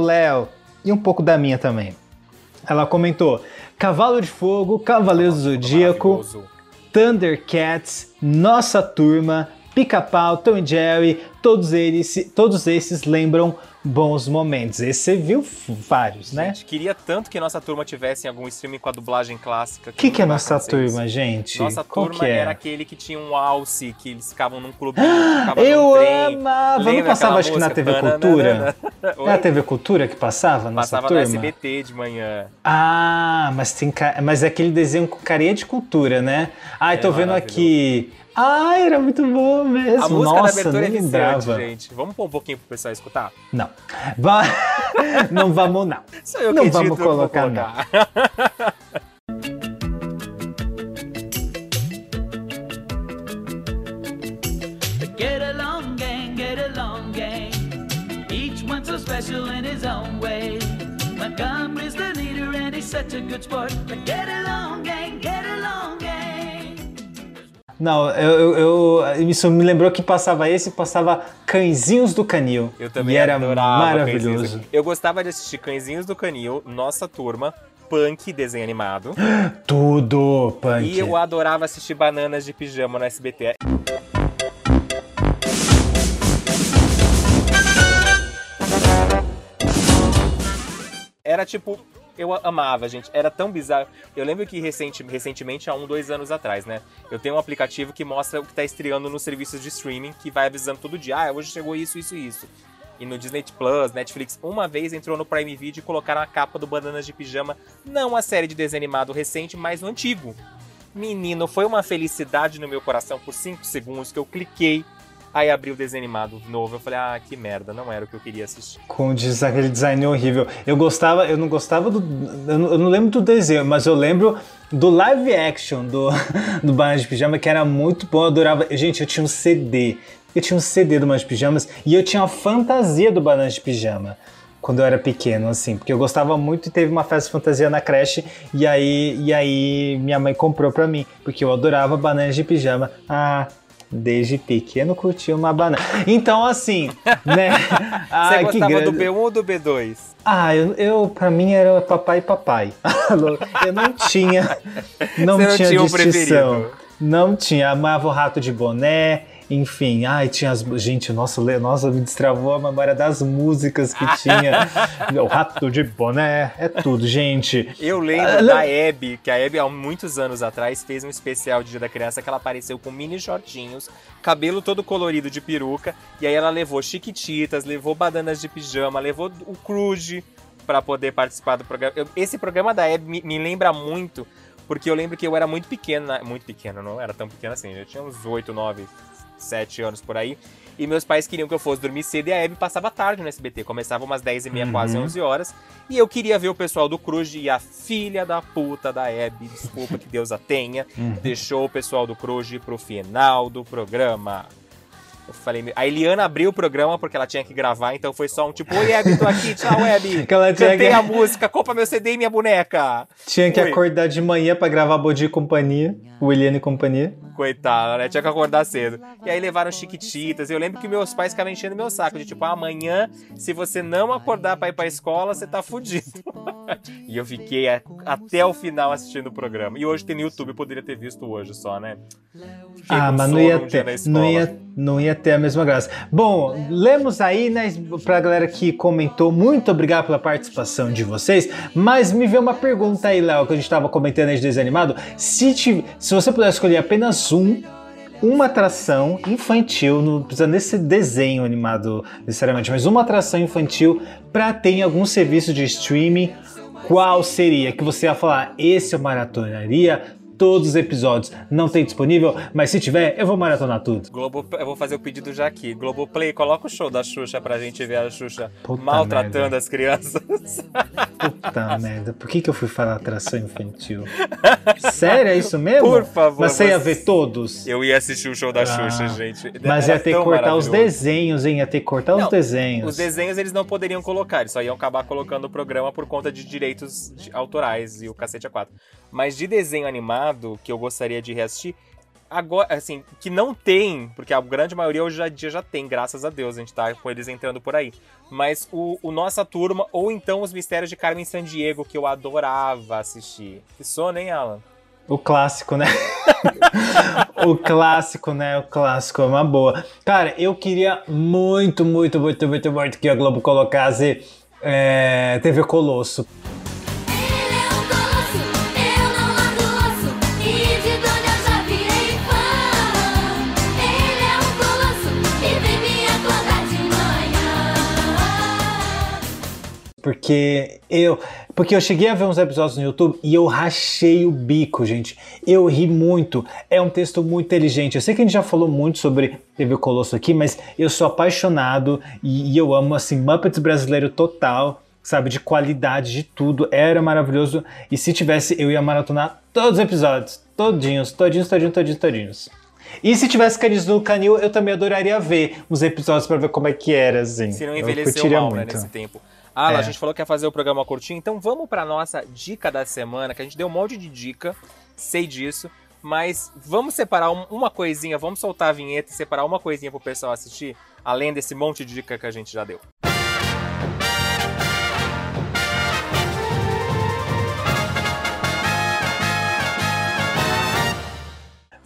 Léo. E um pouco da minha também. Ela comentou: Cavalo de Fogo, Cavaleiro do Zodíaco, Thundercats, Nossa Turma, Pica-Pau, Tom e Jerry. Todos esses lembram bons momentos. Esse você viu vários, né? Gente, queria tanto que Nossa Turma tivesse algum streaming com a dublagem clássica. O que é Nossa Turma, gente? Nossa Turma era aquele que tinha um alce, que eles ficavam num clubinho, ficavam num trem. Eu amava! Lembra? Não passava, acho que na TV Cultura? Era a TV Cultura que passava Nossa Turma? Passava no SBT de manhã. Ah, mas é aquele desenho com carinha de cultura, né? Ai, tô vendo aqui... Ah, era muito bom mesmo. A música da abertura é viciante, gente. Vamos pôr um pouquinho pro pessoal escutar? Não. Não vamos, não. Só eu não vamos colocar, não. Get along, gang, get along, gang. Each one so special in his own way. Montgomery's the leader and he's such a good sport. Get along, gang, get along, gang. Não, isso me lembrou que passava Cãezinhos do Canil. Eu também e era maravilhoso. Eu gostava de assistir Cãezinhos do Canil, Nossa Turma, Punk, desenho animado. Tudo, Punk. E eu adorava assistir Bananas de Pijama no SBT. Era tipo... Eu amava, gente. Era tão bizarro. Eu lembro que recentemente, há 1, 2 anos atrás, né? Eu tenho um aplicativo que mostra o que tá estreando nos serviços de streaming, que vai avisando todo dia. Ah, hoje chegou isso, isso e isso. E no Disney Plus, Netflix, uma vez entrou no Prime Video e colocaram a capa do Bananas de Pijama. Não a série de desenho animado recente, mas o antigo. Menino, foi uma felicidade no meu coração por 5 segundos que eu cliquei. Aí abri o desenho animado novo, eu falei, ah, que merda, não era o que eu queria assistir. Com aquele design horrível. Eu não lembro do desenho, mas eu lembro do live action do Bananas de Pijama, que era muito bom, eu adorava. Gente, eu tinha um CD. Eu tinha um CD do Bananas de Pijamas e eu tinha uma fantasia do Bananas de Pijama. Quando eu era pequeno, assim, porque eu gostava muito e teve uma festa de fantasia na creche e aí minha mãe comprou pra mim, porque eu adorava Bananas de Pijama. Ah... desde pequeno curtia uma banana. Então, assim, né? Você gostava do B1 ou do B2? Ah, eu pra mim era papai. Eu não tinha, não tinha distinção. Não tinha, amava o Rato de Boné. Enfim, ai, tinha as... Gente, nossa, me destravou a memória das músicas que tinha. O Rato de Boné, é tudo, gente. Eu lembro da Hebe, que a Hebe, há muitos anos atrás, fez um especial de Dia da Criança que ela apareceu com mini shortinhos, cabelo todo colorido de peruca, e aí ela levou Chiquititas, levou Bananas de Pijama, levou o Cruz pra poder participar do programa. Esse programa da Hebe me lembra muito, porque eu lembro que eu era muito pequeno, não era tão pequeno assim, eu tinha uns 8, 9... 7 anos por aí, e meus pais queriam que eu fosse dormir cedo, e a Hebe passava tarde no SBT, começava umas 10h30, quase 11 horas, e eu queria ver o pessoal do Cruz, e a filha da puta da Hebe, desculpa que Deus a tenha, deixou o pessoal do Cruz ir pro final do programa. Eu falei, a Eliana abriu o programa porque ela tinha que gravar, então foi só um tipo, oi Hebe, tô aqui, tchau Hebe, cantei a música, compra meu CD e minha boneca. Tinha que acordar de manhã pra gravar Bom Dia e Companhia, o Eliana e Companhia. Coitada, né? Tinha que acordar cedo. E aí levaram Chiquititas, eu lembro que meus pais ficavam enchendo meu saco, de tipo, amanhã, se você não acordar pra ir pra escola, você tá fudido. E eu fiquei até o final assistindo o programa. E hoje tem no YouTube, eu poderia ter visto hoje só, né? Fiquei mas não ia ter, não ia ter a mesma graça. Bom, lemos aí, né, pra galera que comentou, muito obrigado pela participação de vocês, mas me veio uma pergunta aí, Léo, que a gente tava comentando aí de desenho animado, se você puder escolher apenas uma atração infantil, não precisa nesse desenho animado necessariamente, mas uma atração infantil pra ter em algum serviço de streaming, qual seria? Que você ia falar, esse eu maratonaria todos os episódios, não tem disponível, mas se tiver, eu vou maratonar tudo. Eu vou fazer o pedido já aqui. Globoplay, coloca o show da Xuxa pra gente ver a Xuxa maltratando as crianças. Puta merda, por que eu fui falar atração infantil? Sério, é isso mesmo? Por favor. Mas você ia ver todos? Eu ia assistir o show da Xuxa, gente. Mas ia ter que cortar os desenhos, hein? Ia ter que cortar os desenhos. Os desenhos eles não poderiam colocar, eles só iam acabar colocando o programa por conta de direitos autorais e o cacete a quatro. Mas de desenho animado, que eu gostaria de reassistir, agora, assim, que não tem, porque a grande maioria hoje em dia já tem, graças a Deus, a gente tá com eles entrando por aí. Mas o Nossa Turma, ou então Os Mistérios de Carmen Sandiego, que eu adorava assistir. Que sono, hein, Alan? O clássico, né? O clássico é uma boa. Cara, eu queria muito que a Globo colocasse TV Colosso. Porque eu cheguei a ver uns episódios no YouTube e eu rachei o bico, gente. Eu ri muito. É um texto muito inteligente. Eu sei que a gente já falou muito sobre TV Colosso aqui, mas eu sou apaixonado e eu amo, assim, Muppets brasileiro total, sabe? De qualidade, de tudo. Era maravilhoso. E se tivesse, eu ia maratonar todos os episódios. Todinhos. E se tivesse Canizo no Canil, eu também adoraria ver uns episódios pra ver como é que era, assim. Se não envelheceu mal, né, nesse tempo. Ah, a gente falou que ia fazer o programa curtinho, então vamos pra nossa dica da semana, que a gente deu um monte de dica, sei disso, mas vamos separar uma coisinha, vamos soltar a vinheta e separar uma coisinha pro pessoal assistir, além desse monte de dica que a gente já deu.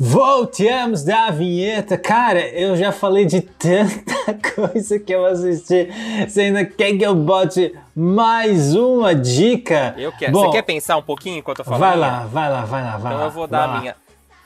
Voltamos da vinheta. Cara, eu já falei de tanta coisa que eu assisti. Você ainda quer que eu bote mais uma dica? Eu quero. Bom, você quer pensar um pouquinho enquanto eu falo? Vai lá. Então eu vou dar a minha.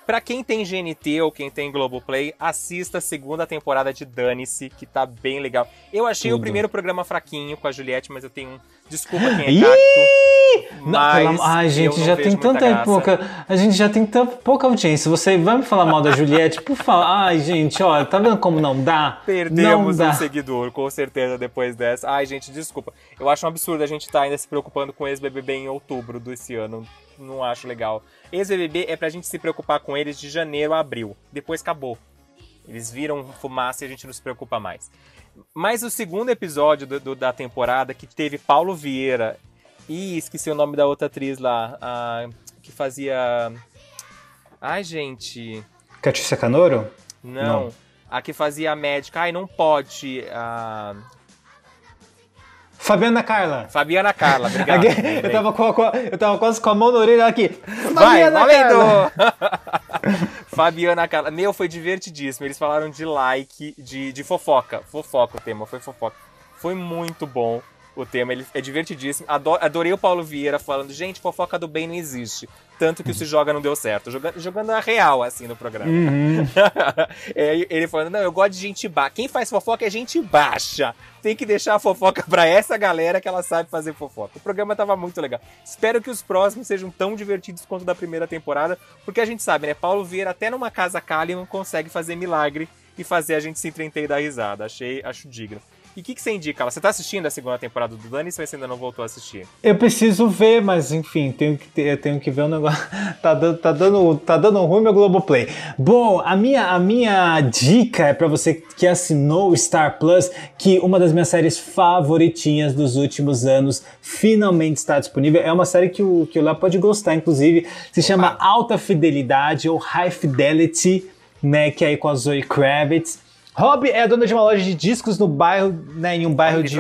Pra quem tem GNT ou quem tem Globoplay, assista a segunda temporada de Dane-se, que tá bem legal. Eu achei o primeiro programa fraquinho com a Juliette, mas eu tenho um... Desculpa quem é cacto, mas ai, gente, já tem tanta pouca... A gente já tem tão pouca audiência. Você vai me falar mal da Juliette? Por favor. Ai, gente, olha, tá vendo como não dá? Perdemos um seguidor, com certeza, depois dessa. Ai, gente, desculpa. Eu acho um absurdo a gente tá ainda se preocupando com ex-BBB em outubro desse ano. Não acho legal. Ex-BBB é pra gente se preocupar com eles de janeiro a abril. Depois acabou. Eles viram fumaça e a gente não se preocupa mais. Mas o segundo episódio da temporada, que teve Paulo Vieira e esqueci o nome da outra atriz lá, que fazia... Ai, gente... Catícia Canoro? Não. A que fazia a médica. Ai, não pode. A... Fabiana Carla, obrigado. eu tava quase com a mão na orelha aqui. Fabiana Carla. Meu, foi divertidíssimo. Eles falaram de like, de fofoca. Fofoca o tema, foi fofoca. Foi muito bom o tema, ele é divertidíssimo. Adorei o Paulo Vieira falando, gente, fofoca do bem não existe. Tanto que o Se Joga não deu certo. Jogando a real, assim, no programa. Uhum. Ele falando, não, eu gosto de gente baixa. Quem faz fofoca é gente baixa. Tem que deixar a fofoca pra essa galera que ela sabe fazer fofoca. O programa tava muito legal. Espero que os próximos sejam tão divertidos quanto da primeira temporada, porque a gente sabe, né? Paulo Vieira, até numa casa Kalimann, consegue fazer milagre e fazer a gente se entreter e dar risada. Acho digno. E o que você indica? Você tá assistindo a segunda temporada do Dani, se você ainda não voltou a assistir? Eu preciso ver, mas enfim, eu tenho que ver o negócio. Tá dando ruim meu Globoplay. Bom, a minha dica é pra você que assinou o Star Plus, que uma das minhas séries favoritinhas dos últimos anos finalmente está disponível. É uma série que o Léo pode gostar, inclusive. Se chama Alta Fidelidade, ou High Fidelity, né, que é aí com a Zoe Kravitz. Rob é dono de uma loja de discos no bairro, né, em um bairro de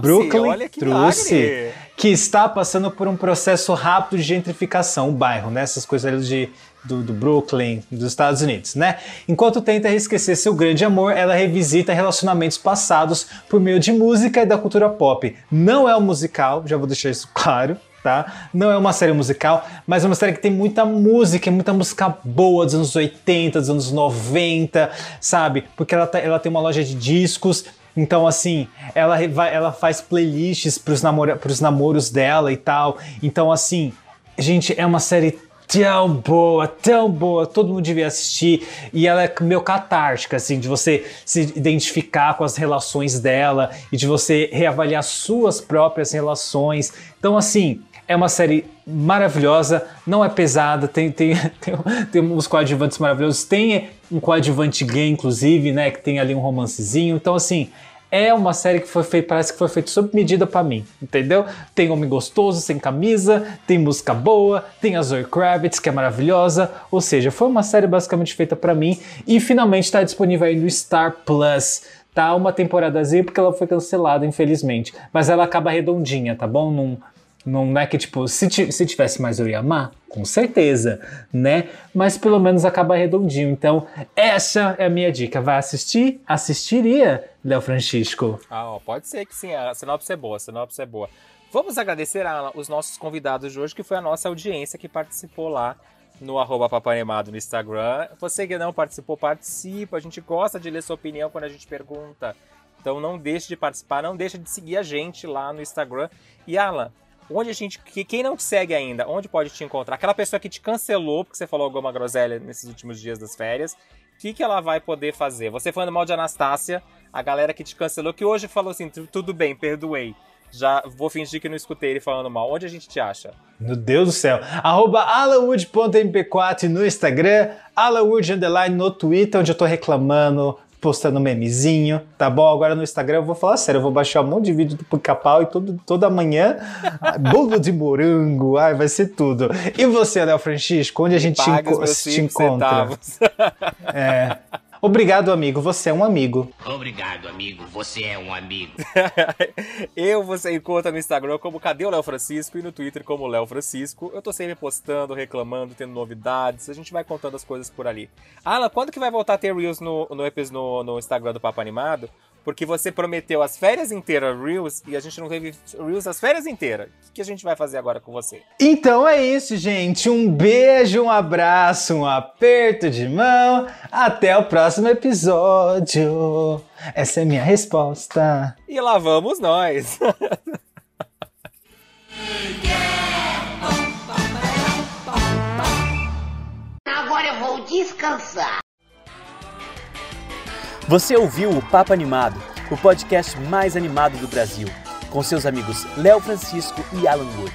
Brooklyn, olha que trouxe, que está passando por um processo rápido de gentrificação, o bairro, né, essas coisas ali do Brooklyn, dos Estados Unidos, né? Enquanto tenta esquecer seu grande amor, ela revisita relacionamentos passados por meio de música e da cultura pop. Não é um musical, já vou deixar isso claro. Tá? Não é uma série musical, mas é uma série que tem muita música boa dos anos 80, dos anos 90, sabe? Porque ela tem uma loja de discos, então assim, ela faz playlists pros namoros dela e tal. Então assim, gente, é uma série tão boa, todo mundo devia assistir, e ela é meio catártica, assim, de você se identificar com as relações dela e de você reavaliar suas próprias relações. Então assim, é uma série maravilhosa, não é pesada, tem uns coadjuvantes maravilhosos, tem um coadjuvante gay, inclusive, né, que tem ali um romancezinho. Então assim, é uma série que foi feita, parece que foi feita sob medida pra mim, entendeu? Tem homem gostoso, sem camisa, tem música boa, tem a Zoe Kravitz, que é maravilhosa, ou seja, foi uma série basicamente feita pra mim, e finalmente tá disponível aí no Star Plus. Tá uma temporadazinha, porque ela foi cancelada, infelizmente, mas ela acaba redondinha, tá bom? Não é que, tipo, se tivesse mais eu ia amar, com certeza, né? Mas pelo menos acaba redondinho. Então, essa é a minha dica. Vai assistir? Assistiria, Léo Francisco. Ah, ó, pode ser que sim. A sinopse é boa, a sinopse é boa. Vamos agradecer os nossos convidados de hoje, que foi a nossa audiência que participou lá no @papoanimado no Instagram. Você que não participou, participa. A gente gosta de ler sua opinião quando a gente pergunta. Então, não deixe de participar, não deixe de seguir a gente lá no Instagram. E, Alan... quem não te segue ainda, onde pode te encontrar? Aquela pessoa que te cancelou porque você falou alguma groselha nesses últimos dias das férias, o que ela vai poder fazer? Você falando mal de Anastácia, a galera que te cancelou, que hoje falou assim, tudo bem, perdoei. Já vou fingir que não escutei ele falando mal. Onde a gente te acha? Meu Deus do céu. @alanwood.mp4 no Instagram, alanwood _ no Twitter, onde eu tô reclamando, postando memezinho, tá bom? Agora no Instagram eu vou falar sério, eu vou baixar um monte de vídeo do Pica-Pau e toda manhã bolo de morango, ai, vai ser tudo. E você, Léo Francisco, onde a gente te encontra? É. Obrigado, amigo, você é um amigo. Obrigado, amigo, você é um amigo. Você encontra no Instagram como Cadê o Léo Francisco e no Twitter como Léo Francisco. Eu tô sempre postando, reclamando, tendo novidades, a gente vai contando as coisas por ali. Alan, quando que vai voltar a ter Reels no Instagram do Papo Animado? Porque você prometeu as férias inteiras Reels e a gente não teve Reels as férias inteiras. O que a gente vai fazer agora com você? Então é isso, gente. Um beijo, um abraço, um aperto de mão. Até o próximo episódio. Essa é a minha resposta. E lá vamos nós. Agora eu vou descansar. Você ouviu o Papo Animado, o podcast mais animado do Brasil, com seus amigos Léo Francisco e Alan Wood.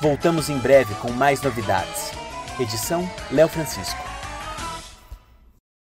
Voltamos em breve com mais novidades. Edição Léo Francisco.